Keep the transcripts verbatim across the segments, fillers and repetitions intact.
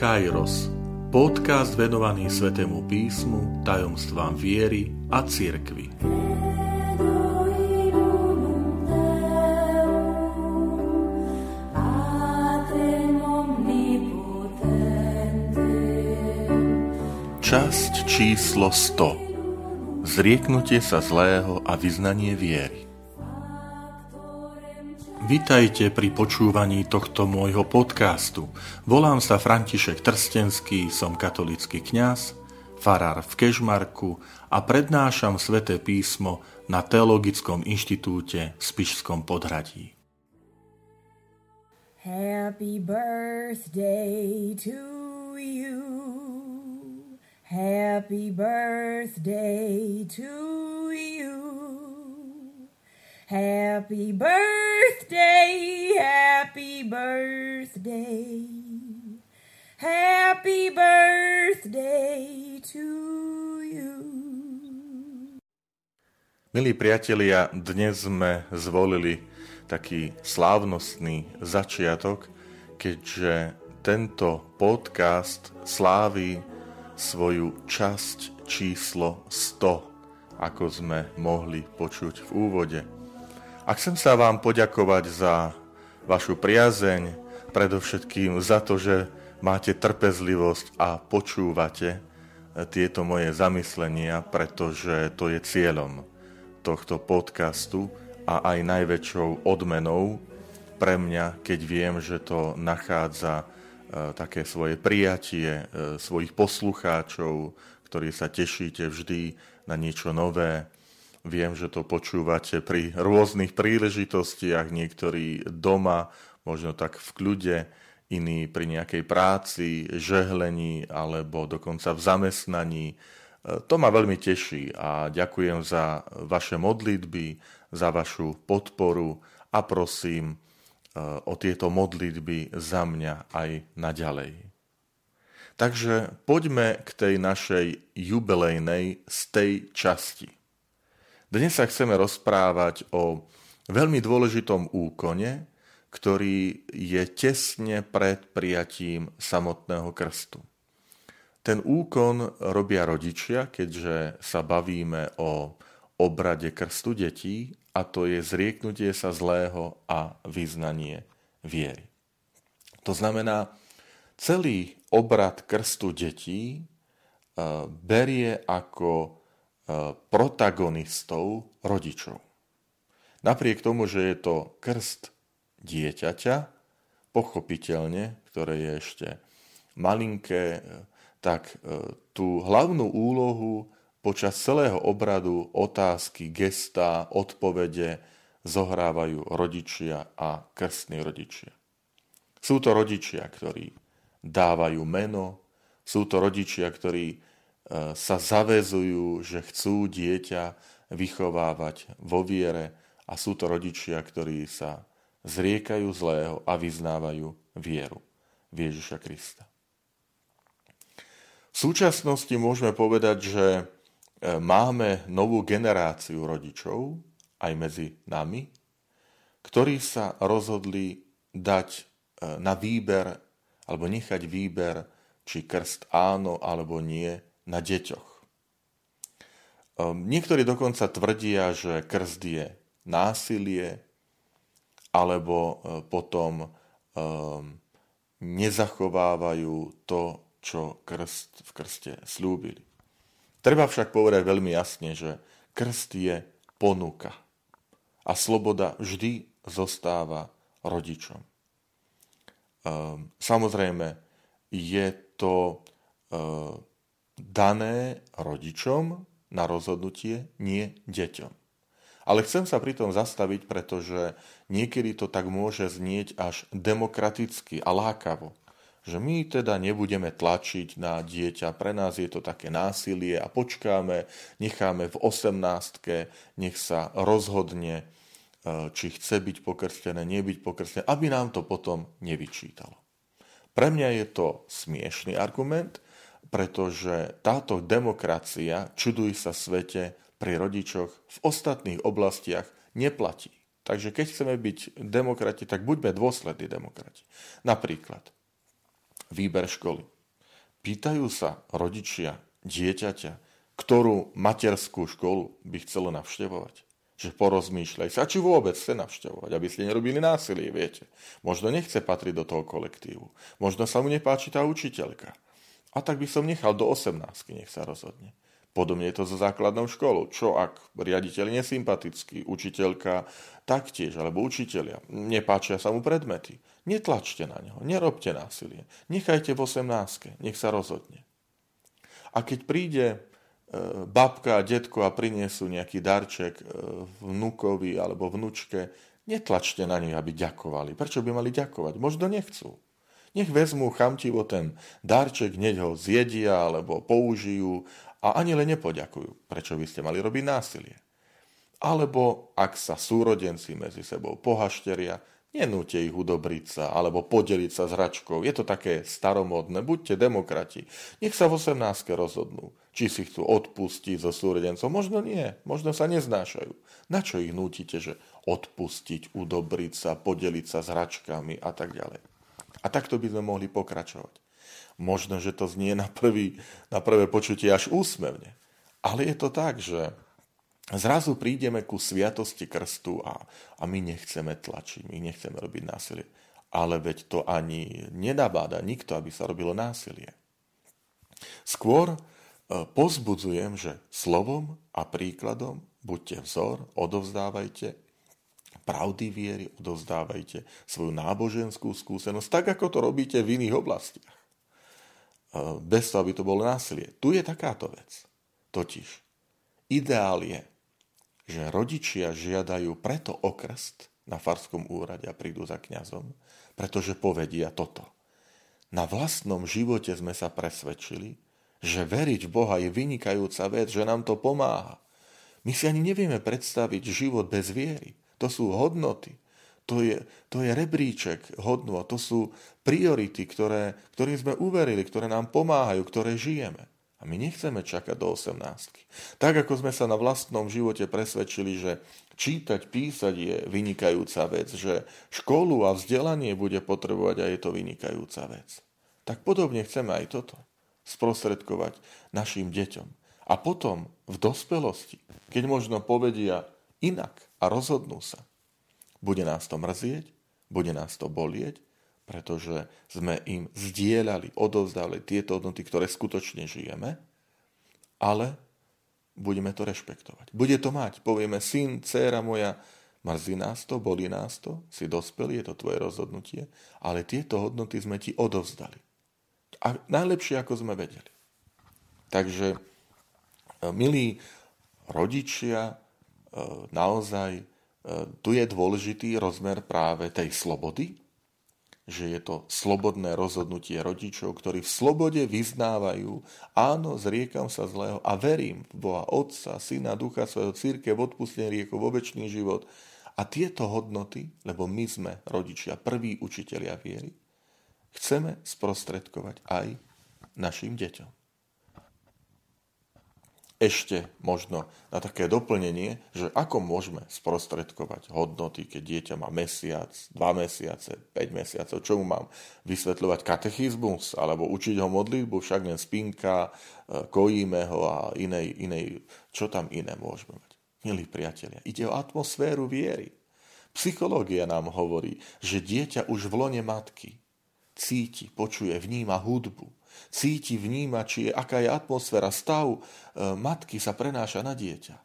Kairos, podcast venovaný Svätému písmu, tajomstvám viery a cirkvi. Časť číslo sto. Zrieknutie sa zlého a vyznanie viery. Vitajte pri počúvaní tohto môjho podcastu. Volám sa František Trstenský, som katolícky kňaz, farár v Kežmarku a prednášam Sväté písmo na Teologickom inštitúte v Spišskom podhradí. Happy birthday to you. Happy birthday to you. Happy birthday, happy birthday, happy birthday to you. Milí priatelia, dnes sme zvolili taký slávnostný začiatok, keďže tento podcast slávi svoju časť číslo sto, ako sme mohli počuť v úvode. A chcem sa vám poďakovať za vašu priazeň, predovšetkým za to, že máte trpezlivosť a počúvate tieto moje zamyslenia, pretože to je cieľom tohto podcastu a aj najväčšou odmenou pre mňa, keď viem, že to nachádza také svoje prijatie svojich poslucháčov, ktorí sa tešíte vždy na niečo nové. Viem, že to počúvate pri rôznych príležitostiach, niektorí doma, možno tak v kľude, iní pri nejakej práci, žehlení alebo dokonca v zamestnaní. To ma veľmi teší a ďakujem za vaše modlitby, za vašu podporu a prosím o tieto modlitby za mňa aj naďalej. Takže poďme k tej našej jubilejnej z tej časti. Dnes sa chceme rozprávať o veľmi dôležitom úkone, ktorý je tesne pred prijatím samotného krstu. Ten úkon robia rodičia, keďže sa bavíme o obrade krstu detí, a to je zrieknutie sa zlého a vyznanie viery. To znamená, celý obrad krstu detí berie ako protagonistov rodičov. Napriek tomu, že je to krst dieťaťa, pochopiteľne, ktoré je ešte malinké, tak tú hlavnú úlohu počas celého obradu otázky, gestá, odpovede zohrávajú rodičia a krstní rodičia. Sú to rodičia, ktorí dávajú meno, sú to rodičia, ktorí sa zaväzujú, že chcú dieťa vychovávať vo viere, a sú to rodičia, ktorí sa zriekajú zlého a vyznávajú vieru v Ježiša Krista. V súčasnosti môžeme povedať, že máme novú generáciu rodičov, aj medzi nami, ktorí sa rozhodli dať na výber, alebo nechať výber, či krst áno alebo nie, na deťoch. Niektorí dokonca tvrdia, že krst je násilie, alebo potom nezachovávajú to, čo krst v krste slúbili. Treba však povedať veľmi jasne, že krst je ponuka a sloboda vždy zostáva rodičom. Samozrejme, je to dané rodičom na rozhodnutie, nie deťom. Ale chcem sa pri tom zastaviť, pretože niekedy to tak môže znieť až demokraticky a lákavo, že my teda nebudeme tlačiť na dieťa, pre nás je to také násilie a počkáme, necháme v osemnástke, nech sa rozhodne, či chce byť pokrstené, nebyť pokrstené, aby nám to potom nevyčítalo. Pre mňa je to smiešný argument, pretože táto demokracia, čuduj sa svete, pri rodičoch v ostatných oblastiach neplatí. Takže keď chceme byť demokrati, tak buďme dôslední demokrati. Napríklad, výber školy. Pýtajú sa rodičia dieťaťa, ktorú materskú školu by chcelo navštevovať. Že porozmýšľaj sa, či vôbec chce navštevovať, aby ste nerobili násilie, viete. Možno nechce patriť do toho kolektívu. Možno sa mu nepáči tá učiteľka. A tak by som nechal do osemnástky, nech sa rozhodne. Podobne je to so základnou školou. Čo ak riaditeľ nesympatický, učiteľka taktiež, alebo učiteľia, nepáčia sa mu predmety. Netlačte na neho, nerobte násilie. Nechajte v osemnástke, nech sa rozhodne. A keď príde e, babka a detko a prinesú nejaký darček e, vnukovi alebo vnučke, netlačte na nich, aby ďakovali. Prečo by mali ďakovať? Možno nechcú. Nech vezmú chamtivo ten darček, hneď ho zjedia alebo použijú a ani len nepoďakujú. Prečo by ste mali robiť násilie? Alebo ak sa súrodenci medzi sebou pohašteria, nenúte ich udobriť sa alebo podeliť sa s hračkou. Je to také staromódne, buďte demokrati. Nech sa v osemnástke rozhodnú, či si chcú odpustiť so súrodencom. Možno nie, možno sa neznášajú. Na čo ich nútite, že odpustiť, udobriť sa, podeliť sa s hračkami a tak ďalej. A takto by sme mohli pokračovať. Možno, že to znie na, prvý, na prvé počutie až úsmevne. Ale je to tak, že zrazu prídeme ku sviatosti krstu a, a my nechceme tlačiť, my nechceme robiť násilie. Ale veď to ani nenabáda nikto, aby sa robilo násilie. Skôr pozbudzujem, že slovom a príkladom buďte vzor, odovzdávajte pravdy viery, odovzdávajte svoju náboženskú skúsenosť, tak ako to robíte v iných oblastiach. Bez toho, aby to bolo násilie. Tu je takáto vec. Totiž ideál je, že rodičia žiadajú preto o krst na farskom úrade a prídu za kňazom, pretože povedia toto. Na vlastnom živote sme sa presvedčili, že veriť v Boha je vynikajúca vec, že nám to pomáha. My si ani nevieme predstaviť život bez viery. To sú hodnoty. To je, to je rebríček hodnôt, to sú priority, ktoré, ktorým sme uverili, ktoré nám pomáhajú, ktoré žijeme. A my nechceme čakať do osemnástky. Tak, ako sme sa na vlastnom živote presvedčili, že čítať, písať je vynikajúca vec, že školu a vzdelanie bude potrebovať a je to vynikajúca vec. Tak podobne chceme aj toto sprostredkovať našim deťom. A potom v dospelosti, keď možno povedia inak a rozhodnú sa, bude nás to mrzieť, bude nás to bolieť, pretože sme im zdieľali, odovzdali tieto hodnoty, ktoré skutočne žijeme, ale budeme to rešpektovať. Bude to mať, povieme, syn, dcéra moja, mrzí nás to, bolí nás to, si dospelý, je to tvoje rozhodnutie, ale tieto hodnoty sme ti odovzdali. A najlepšie, ako sme vedeli. Takže, milí rodičia, naozaj tu je dôležitý rozmer práve tej slobody, že je to slobodné rozhodnutie rodičov, ktorí v slobode vyznávajú, áno, zriekam sa zlého a verím v Boha, Otca, Syna, Ducha svojho, cirkev, odpustenie riekov, vo večný život. A tieto hodnoty, lebo my sme rodičia, prví učitelia viery, chceme sprostredkovať aj našim deťom. Ešte možno na také doplnenie, že ako môžeme sprostredkovať hodnoty, keď dieťa má mesiac, dva mesiace, päť mesiacov, čo mu mám vysvetľovať katechizmus, alebo učiť ho modlitbu, však len spinka, kojíme ho a inej, inej, čo tam iné môžeme mať. Milí priatelia, ide o atmosféru viery. Psychológia nám hovorí, že dieťa už v lone matky cíti, počuje, vníma hudbu, cíti, vníma, či je, aká je atmosféra, stav e, matky sa prenáša na dieťa. E,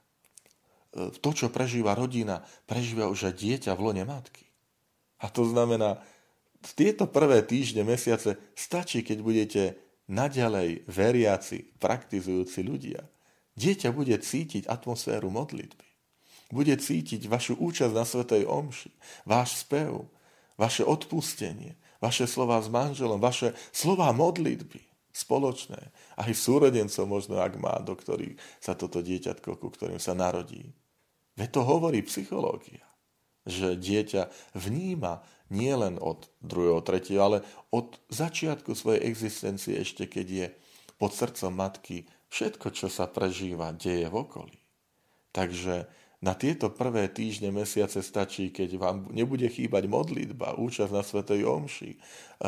to, čo prežíva rodina, prežíva už aj dieťa v lone matky. A to znamená, v tieto prvé týždne, mesiace stačí, keď budete naďalej veriaci, praktizujúci ľudia. Dieťa bude cítiť atmosféru modlitby. Bude cítiť vašu účasť na svätej omši, váš spev, vaše odpustenie, vaše slova s manželom, vaše slova modlitby spoločné. Aj súrodencov možno, ak má, do ktorých sa toto dieťatko, ku ktorým sa narodí. Veď to hovorí psychológia, že dieťa vníma nielen od druhého, tretieho, ale od začiatku svojej existencie, ešte keď je pod srdcom matky, všetko, čo sa prežíva, deje v okolí. Takže Na tieto prvé týždne, mesiace stačí, keď vám nebude chýbať modlitba, účasť na svätej omši,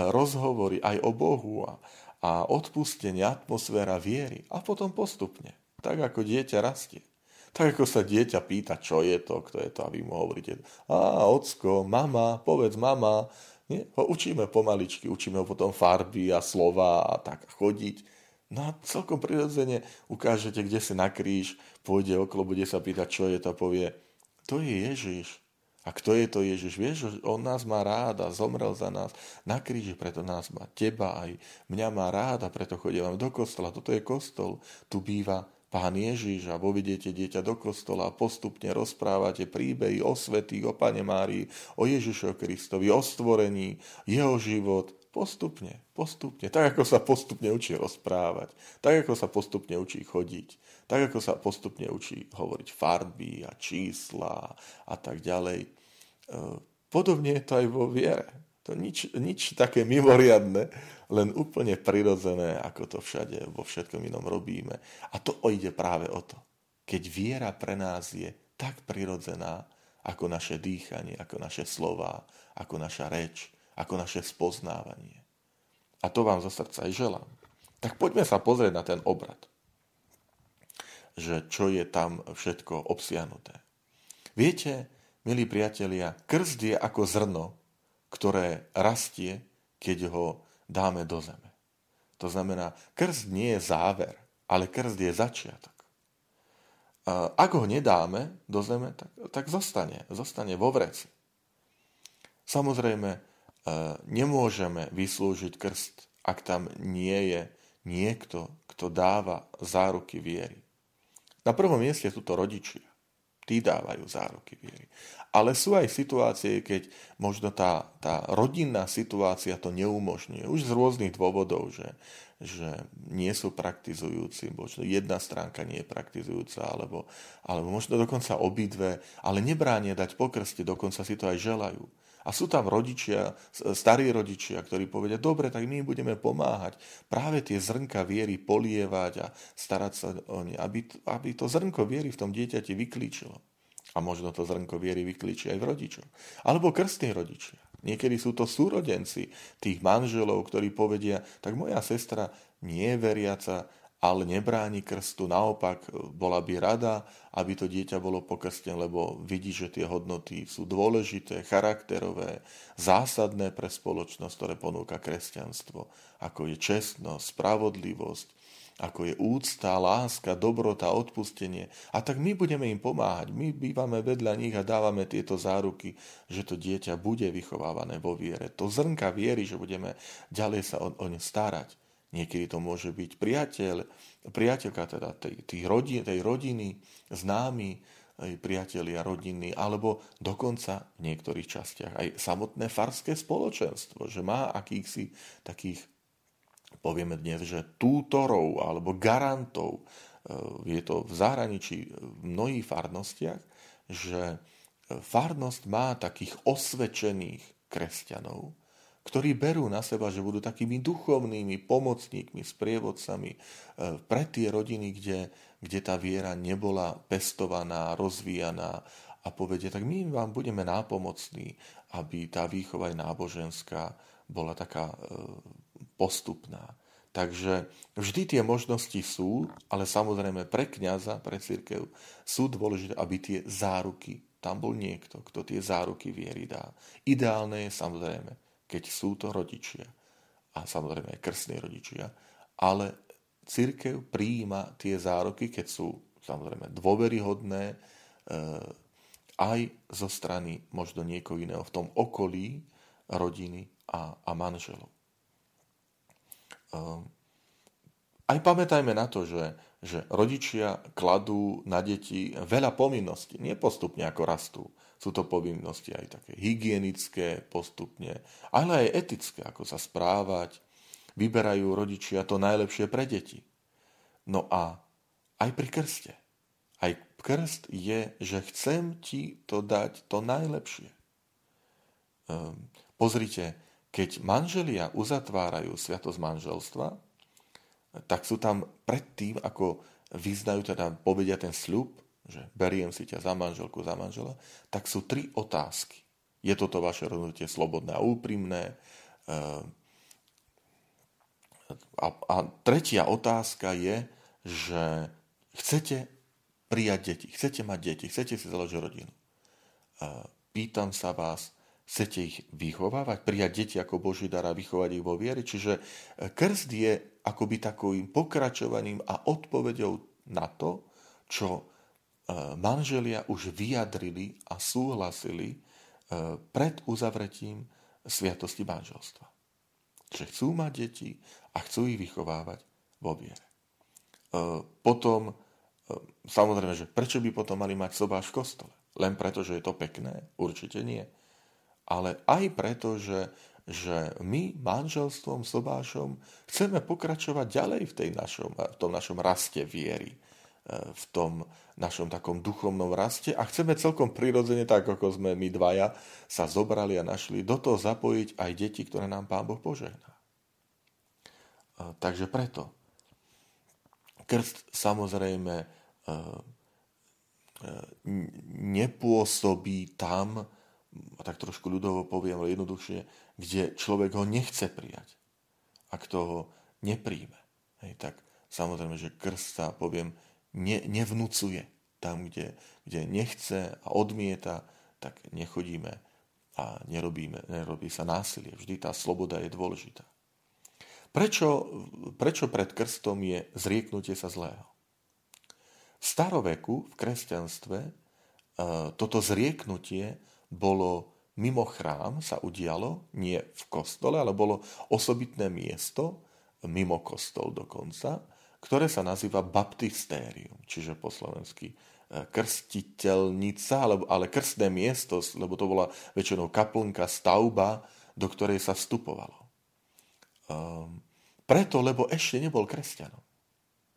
rozhovory aj o Bohu a, a odpustenie, atmosféra viery. A potom postupne, tak ako dieťa rastie. Tak ako sa dieťa pýta, čo je to, kto je to, a vy mu hovoríte, á, ocko, mama, povedz mama. Nie? Ho učíme pomaličky, učíme ho potom farby a slova a tak chodiť. No a celkom prirodzene ukážete, kde si na kríž, pôjde okolo, bude sa pýtať, čo je to, povie, to je Ježiš. A kto je to Ježiš? Vieš, on nás má rád a zomrel za nás na kríži, preto nás má, teba aj mňa má rád a preto chodím do kostola. Toto je kostol, tu býva Pán Ježiš a povediete dieťa do kostola a postupne rozprávate príbehy o svätých, o Pane Márii, o Ježišovi Kristovi, o stvorení, jeho život. Postupne, postupne. Tak, ako sa postupne učí rozprávať, tak, ako sa postupne učí chodiť, tak, ako sa postupne učí hovoriť farby a čísla a tak ďalej. Podobne je to aj vo viere. To nič, nič také mimoriadne, len úplne prirodzené, ako to všade, vo všetkom inom robíme. A to ide práve o to. Keď viera pre nás je tak prirodzená, ako naše dýchanie, ako naše slová, ako naša reč, ako naše spoznávanie. A to vám zo srdca aj želám. Tak poďme sa pozrieť na ten obrad, že čo je tam všetko obsiahnuté. Viete, milí priatelia, krst je ako zrno, ktoré rastie, keď ho dáme do zeme. To znamená, krst nie je záver, ale krst je začiatok. Ak ho nedáme do zeme, tak, tak zostane, zostane vo vreci. Samozrejme, nemôžeme vyslúžiť krst, ak tam nie je niekto, kto dáva záruky viery. Na prvom mieste sú to rodičia. Tí dávajú záruky viery. Ale sú aj situácie, keď možno tá, tá rodinná situácia to neumožňuje. Už z rôznych dôvodov, že, že nie sú praktizujúci, možno jedna stránka nie je praktizujúca, alebo, alebo možno dokonca obidve, ale nebránia dať pokrste, dokonca si to aj želajú. A sú tam rodičia, starí rodičia, ktorí povedia, dobre, tak my budeme pomáhať práve tie zrnka viery polievať a starať sa o ne, aby, aby to zrnko viery v tom dieťati vyklíčilo. A možno to zrnko viery vyklíči aj v rodičoch. Alebo krstní rodičia. Niekedy sú to súrodenci tých manželov, ktorí povedia, tak moja sestra nie je veriaca, ale nebráni krstu, naopak bola by rada, aby to dieťa bolo pokrstené, lebo vidí, že tie hodnoty sú dôležité, charakterové, zásadné pre spoločnosť, ktoré ponúka kresťanstvo, ako je čestnosť, spravodlivosť, ako je úcta, láska, dobrota, odpustenie. A tak my budeme im pomáhať, my bývame vedľa nich a dávame tieto záruky, že to dieťa bude vychovávané vo viere. To zrnka viery, že budeme ďalej sa o, o ne starať. Niekedy to môže byť priateľ, priateľka teda tej, tých rodin, tej rodiny, známy, priatelia rodiny, alebo dokonca v niektorých častiach aj samotné farské spoločenstvo, že má akýchsi takých, povieme dnes, že tútorov alebo garantov. Je to v zahraničí v mnohých farnostiach, že farnosť má takých osvedčených kresťanov, ktorí berú na seba, že budú takými duchovnými pomocníkmi, sprievodcami pre tie rodiny, kde, kde tá viera nebola pestovaná, rozvíjaná, a povedia, tak my vám budeme nápomocní, aby tá výchova aj náboženská bola taká postupná. Takže vždy tie možnosti sú, ale samozrejme pre kňaza, pre cirkev sú dôležité, aby tie záruky, tam bol niekto, kto tie záruky viery dá. Ideálne je samozrejme, keď sú to rodičia a samozrejme aj krstní rodičia, ale cirkev prijíma tie zároky, keď sú samozrejme dôveryhodné e, aj zo strany možno niekoho iného v tom okolí rodiny a, a manželov. E, aj pamätajme na to, že, že rodičia kladú na deti veľa povinností, nie postupne ako rastú. Sú to povinnosti aj také hygienické postupne, ale aj etické, ako sa správať. Vyberajú rodičia to najlepšie pre deti. No a aj pri krste. Aj krst je, že chcem ti to dať to najlepšie. Pozrite, keď manželia uzatvárajú sviatosť manželstva, tak sú tam predtým, ako vyznajú, teda povedia ten sľub, že beriem si ťa za manželku, za manžela, tak sú tri otázky. Je toto vaše rozhodnutie slobodné a úprimné? A, a tretia otázka je, že chcete prijať deti, chcete mať deti, chcete si založiť rodinu. Pýtam sa vás, chcete ich vychovávať, prijať deti ako Boží dar a vychovať ich vo viere? Čiže krst je akoby takým pokračovaním a odpoveďou na to, čo manželia už vyjadrili a súhlasili pred uzavretím sviatosti manželstva. Čiže chcú mať deti a chcú ich vychovávať vo viere. Potom, samozrejme, že prečo by potom mali mať sobáš v kostole? Len preto, že je to pekné? Určite nie. Ale aj preto, že, že my manželstvom, sobášom chceme pokračovať ďalej v, tej našom, v tom našom raste viery, v tom našom takom duchovnom raste a chceme celkom prirodzene, tak ako sme my dvaja sa zobrali a našli, do toho zapojiť aj deti, ktoré nám Pán Boh požehná. Takže preto krst samozrejme nepôsobí tam, tak trošku ľudovo poviem, ale jednoduchšie, kde človek ho nechce prijať. Ak toho nepríjme, hej, tak samozrejme, že krst sa, poviem, ne, nevnúcuje. Tam, kde, kde nechce a odmieta, tak nechodíme a nerobíme, nerobí sa násilie. Vždy tá sloboda je dôležitá. Prečo, prečo pred krstom je zrieknutie sa zlého? V staroveku, v kresťanstve, toto zrieknutie bolo mimo chrám, sa udialo, nie v kostole, ale bolo osobitné miesto, mimo kostol dokonca, ktoré sa nazýva baptistérium, čiže po slovensky krstiteľnica, ale krstné miesto, lebo to bola väčšinou kaplnka, stavba, do ktorej sa vstupovalo. Um, preto, lebo ešte nebol kresťanom.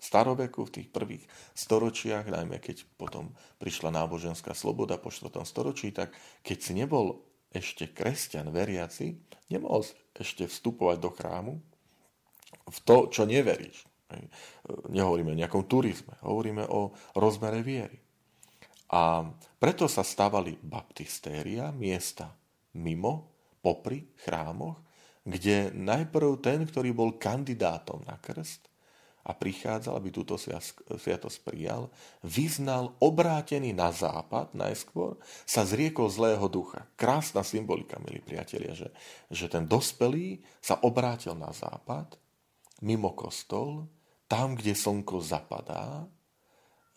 V staroveku, v tých prvých storočiach, najmä keď potom prišla náboženská sloboda po štvrtom storočí, tak keď si nebol ešte kresťan veriaci, nemohol ešte vstupovať do chrámu v to, čo neveríš. Nehovoríme o nejakom turizme, hovoríme o rozmere viery. A preto sa stavali baptistéria, miesta mimo, popri chrámoch, kde najprv ten, ktorý bol kandidátom na krst, a prichádzal, aby túto sviatosť prijal, vyznal obrátený na západ najskôr, sa zriekol zlého ducha. Krásna symbolika, milí priatelia, že, že ten dospelý sa obrátil na západ, mimo kostol, tam, kde slnko zapadá,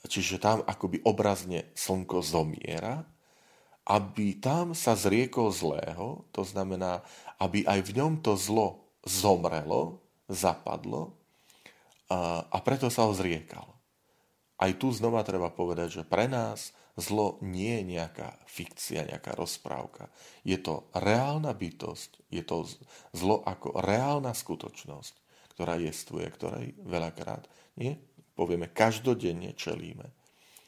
čiže tam akoby obrazne slnko zomiera, aby tam sa zriekol zlého, to znamená, aby aj v ňom to zlo zomrelo, zapadlo, a preto sa ho zriekal. Aj tu znova treba povedať, že pre nás zlo nie je nejaká fikcia, nejaká rozprávka. Je to reálna bytosť, je to zlo ako reálna skutočnosť, ktorá jestvuje, ktorej veľakrát, nie, povieme, každodenne čelíme.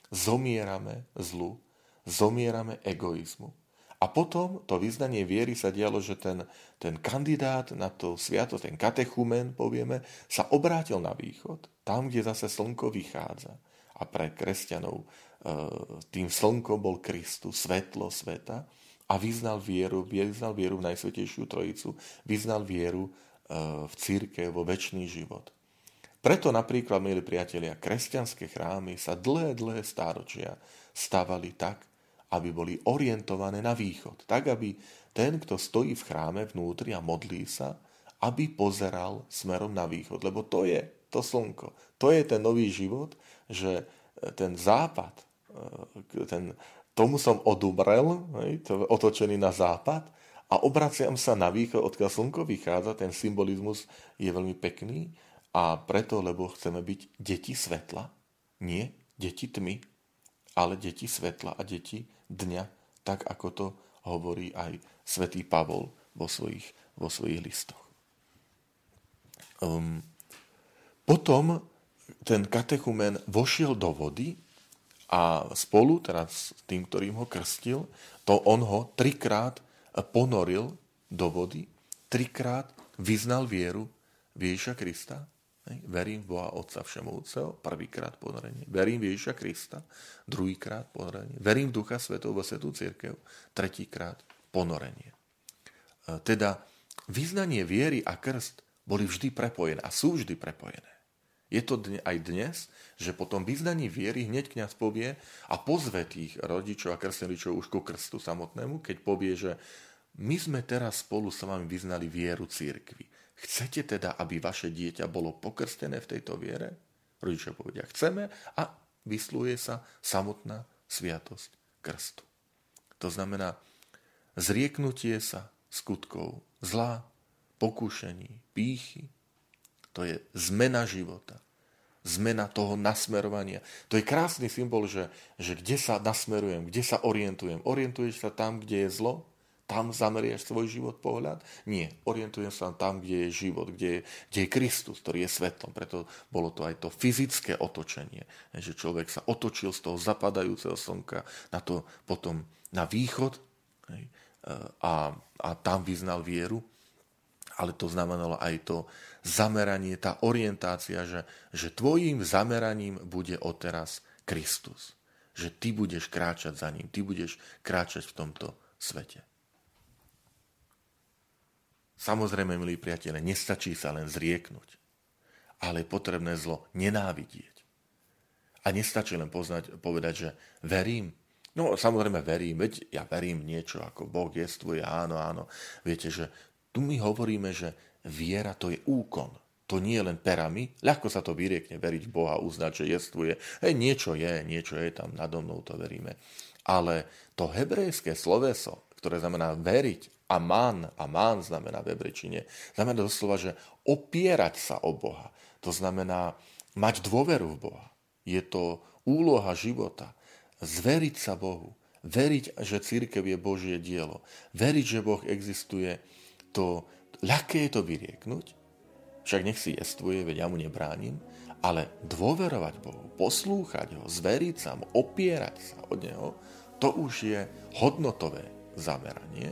Zomierame zlu, zomierame egoizmu. A potom to vyznanie viery sa dialo, že ten, ten kandidát na to sviatosť, ten katechumen, povieme, sa obrátil na východ, tam, kde zase slnko vychádza. A pre kresťanov tým slnkom bol Kristus, svetlo sveta, a vyznal vieru, vyznal vieru v Najsvätejšiu Trojicu, vyznal vieru v cirkev, vo večný život. Preto napríklad, milí priatelia, kresťanské chrámy sa dlhé, dlhé stáročia stavali tak, aby boli orientované na východ. Tak, aby ten, kto stojí v chráme vnútri a modlí sa, aby pozeral smerom na východ. Lebo to je to slnko. To je ten nový život, že ten západ, ten, tomu som odumrel, otočený na západ, a obraciam sa na východ, odkiaľ slnko vychádza. Ten symbolizmus je veľmi pekný a preto, lebo chceme byť deti svetla, nie deti tmy, ale deti svetla a deti dňa, tak ako to hovorí aj svätý Pavol vo svojich, vo svojich listoch. Um, potom ten katechumen vošiel do vody a spolu teraz s tým, ktorým ho krstil, to on ho trikrát ponoril do vody, trikrát vyznal vieru Ježiša Krista Verím v Boha Otca Všemohúceho, prvýkrát ponorenie. Verím v Ježiša Krista, druhýkrát ponorenie. Verím v Ducha Svätého vo Svätú Cirkev, tretíkrát ponorenie. Teda vyznanie viery a krst boli vždy prepojené a sú vždy prepojené. Je to aj dnes, že potom vyznaní viery hneď kňaz povie a pozve tých rodičov a krstneričov už ku krstu samotnému, keď povie, že my sme teraz spolu s vami vyznali vieru cirkvi. Chcete teda, aby vaše dieťa bolo pokrstené v tejto viere? Rodičia povedia, chceme, a vysluje sa samotná sviatosť krstu. To znamená zrieknutie sa skutkov zla, pokúšení, pýchy. To je zmena života, zmena toho nasmerovania. To je krásny symbol, že, že kde sa nasmerujem, kde sa orientujem. Orientuješ sa tam, kde je zlo? Tam zameriaš svoj život, pohľad? Nie, orientujem sa tam, kde je život, kde je, kde je Kristus, ktorý je svetlom. Preto bolo to aj to fyzické otočenie, že človek sa otočil z toho zapadajúceho slnka na to potom na východ a, a tam vyznal vieru. Ale to znamenalo aj to zameranie, tá orientácia, že, že tvojím zameraním bude odteraz Kristus. Že ty budeš kráčať za ním, ty budeš kráčať v tomto svete. Samozrejme, milí priatelia, nestačí sa len zrieknúť, ale je potrebné zlo nenávidieť. A nestačí len poznať, povedať, že verím. No, samozrejme, verím, veď ja verím niečo, ako Boh jestvuje, áno, áno. Viete, že tu my hovoríme, že viera to je úkon. To nie je len perami. Ľahko sa to vyriekne, veriť v Boha, uznať, že jestvuje. Hej, niečo je, niečo je tam, nado mnou to veríme. Ale to hebrejské sloveso, ktoré znamená veriť, aman, aman znamená v hebrečine, znamená doslova, že opierať sa o Boha. To znamená mať dôveru v Boha. Je to úloha života. Zveriť sa Bohu. Veriť, že cirkev je Božie dielo. Veriť, že Boh existuje. To, ľahké je to vyrieknúť, však nech si jestvuje, veď ja mu nebránim, ale dôverovať Bohu, poslúchať ho, zveriť sa mu, opierať sa od neho, to už je hodnotové zameranie.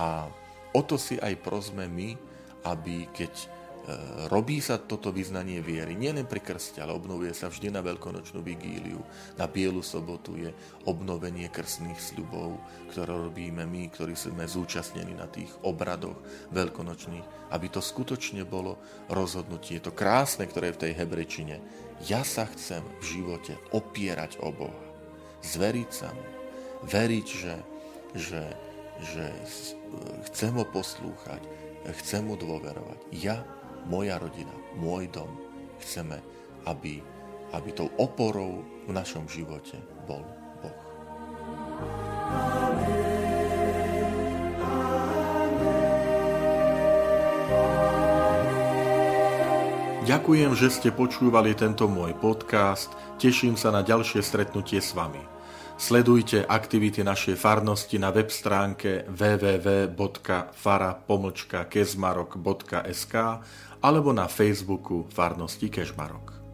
A o to si aj prosme my, aby keď e, robí sa toto vyznanie viery, nielen pri krste, ale obnovuje sa vždy na veľkonočnú vigíliu, na bielu sobotu je obnovenie krstných sľubov, ktoré robíme my, ktorí sme zúčastnení na tých obradoch veľkonočných, aby to skutočne bolo rozhodnutie. Je to krásne, ktoré je v tej hebrečine. Ja sa chcem v živote opierať o Boha, zveriť sa mu, veriť, že, že, že chcem ho poslúchať, chcem mu dôverovať. Ja, moja rodina, môj dom, chceme, aby, aby tou oporou v našom živote bol Boh. Amen. Ďakujem, že ste počúvali tento môj podcast. Teším sa na ďalšie stretnutie s vami. Sledujte aktivity našej farnosti na web stránke w w w bodka fara pomlčka kezmarok bodka es ka alebo na Facebooku farnosti Kežmarok.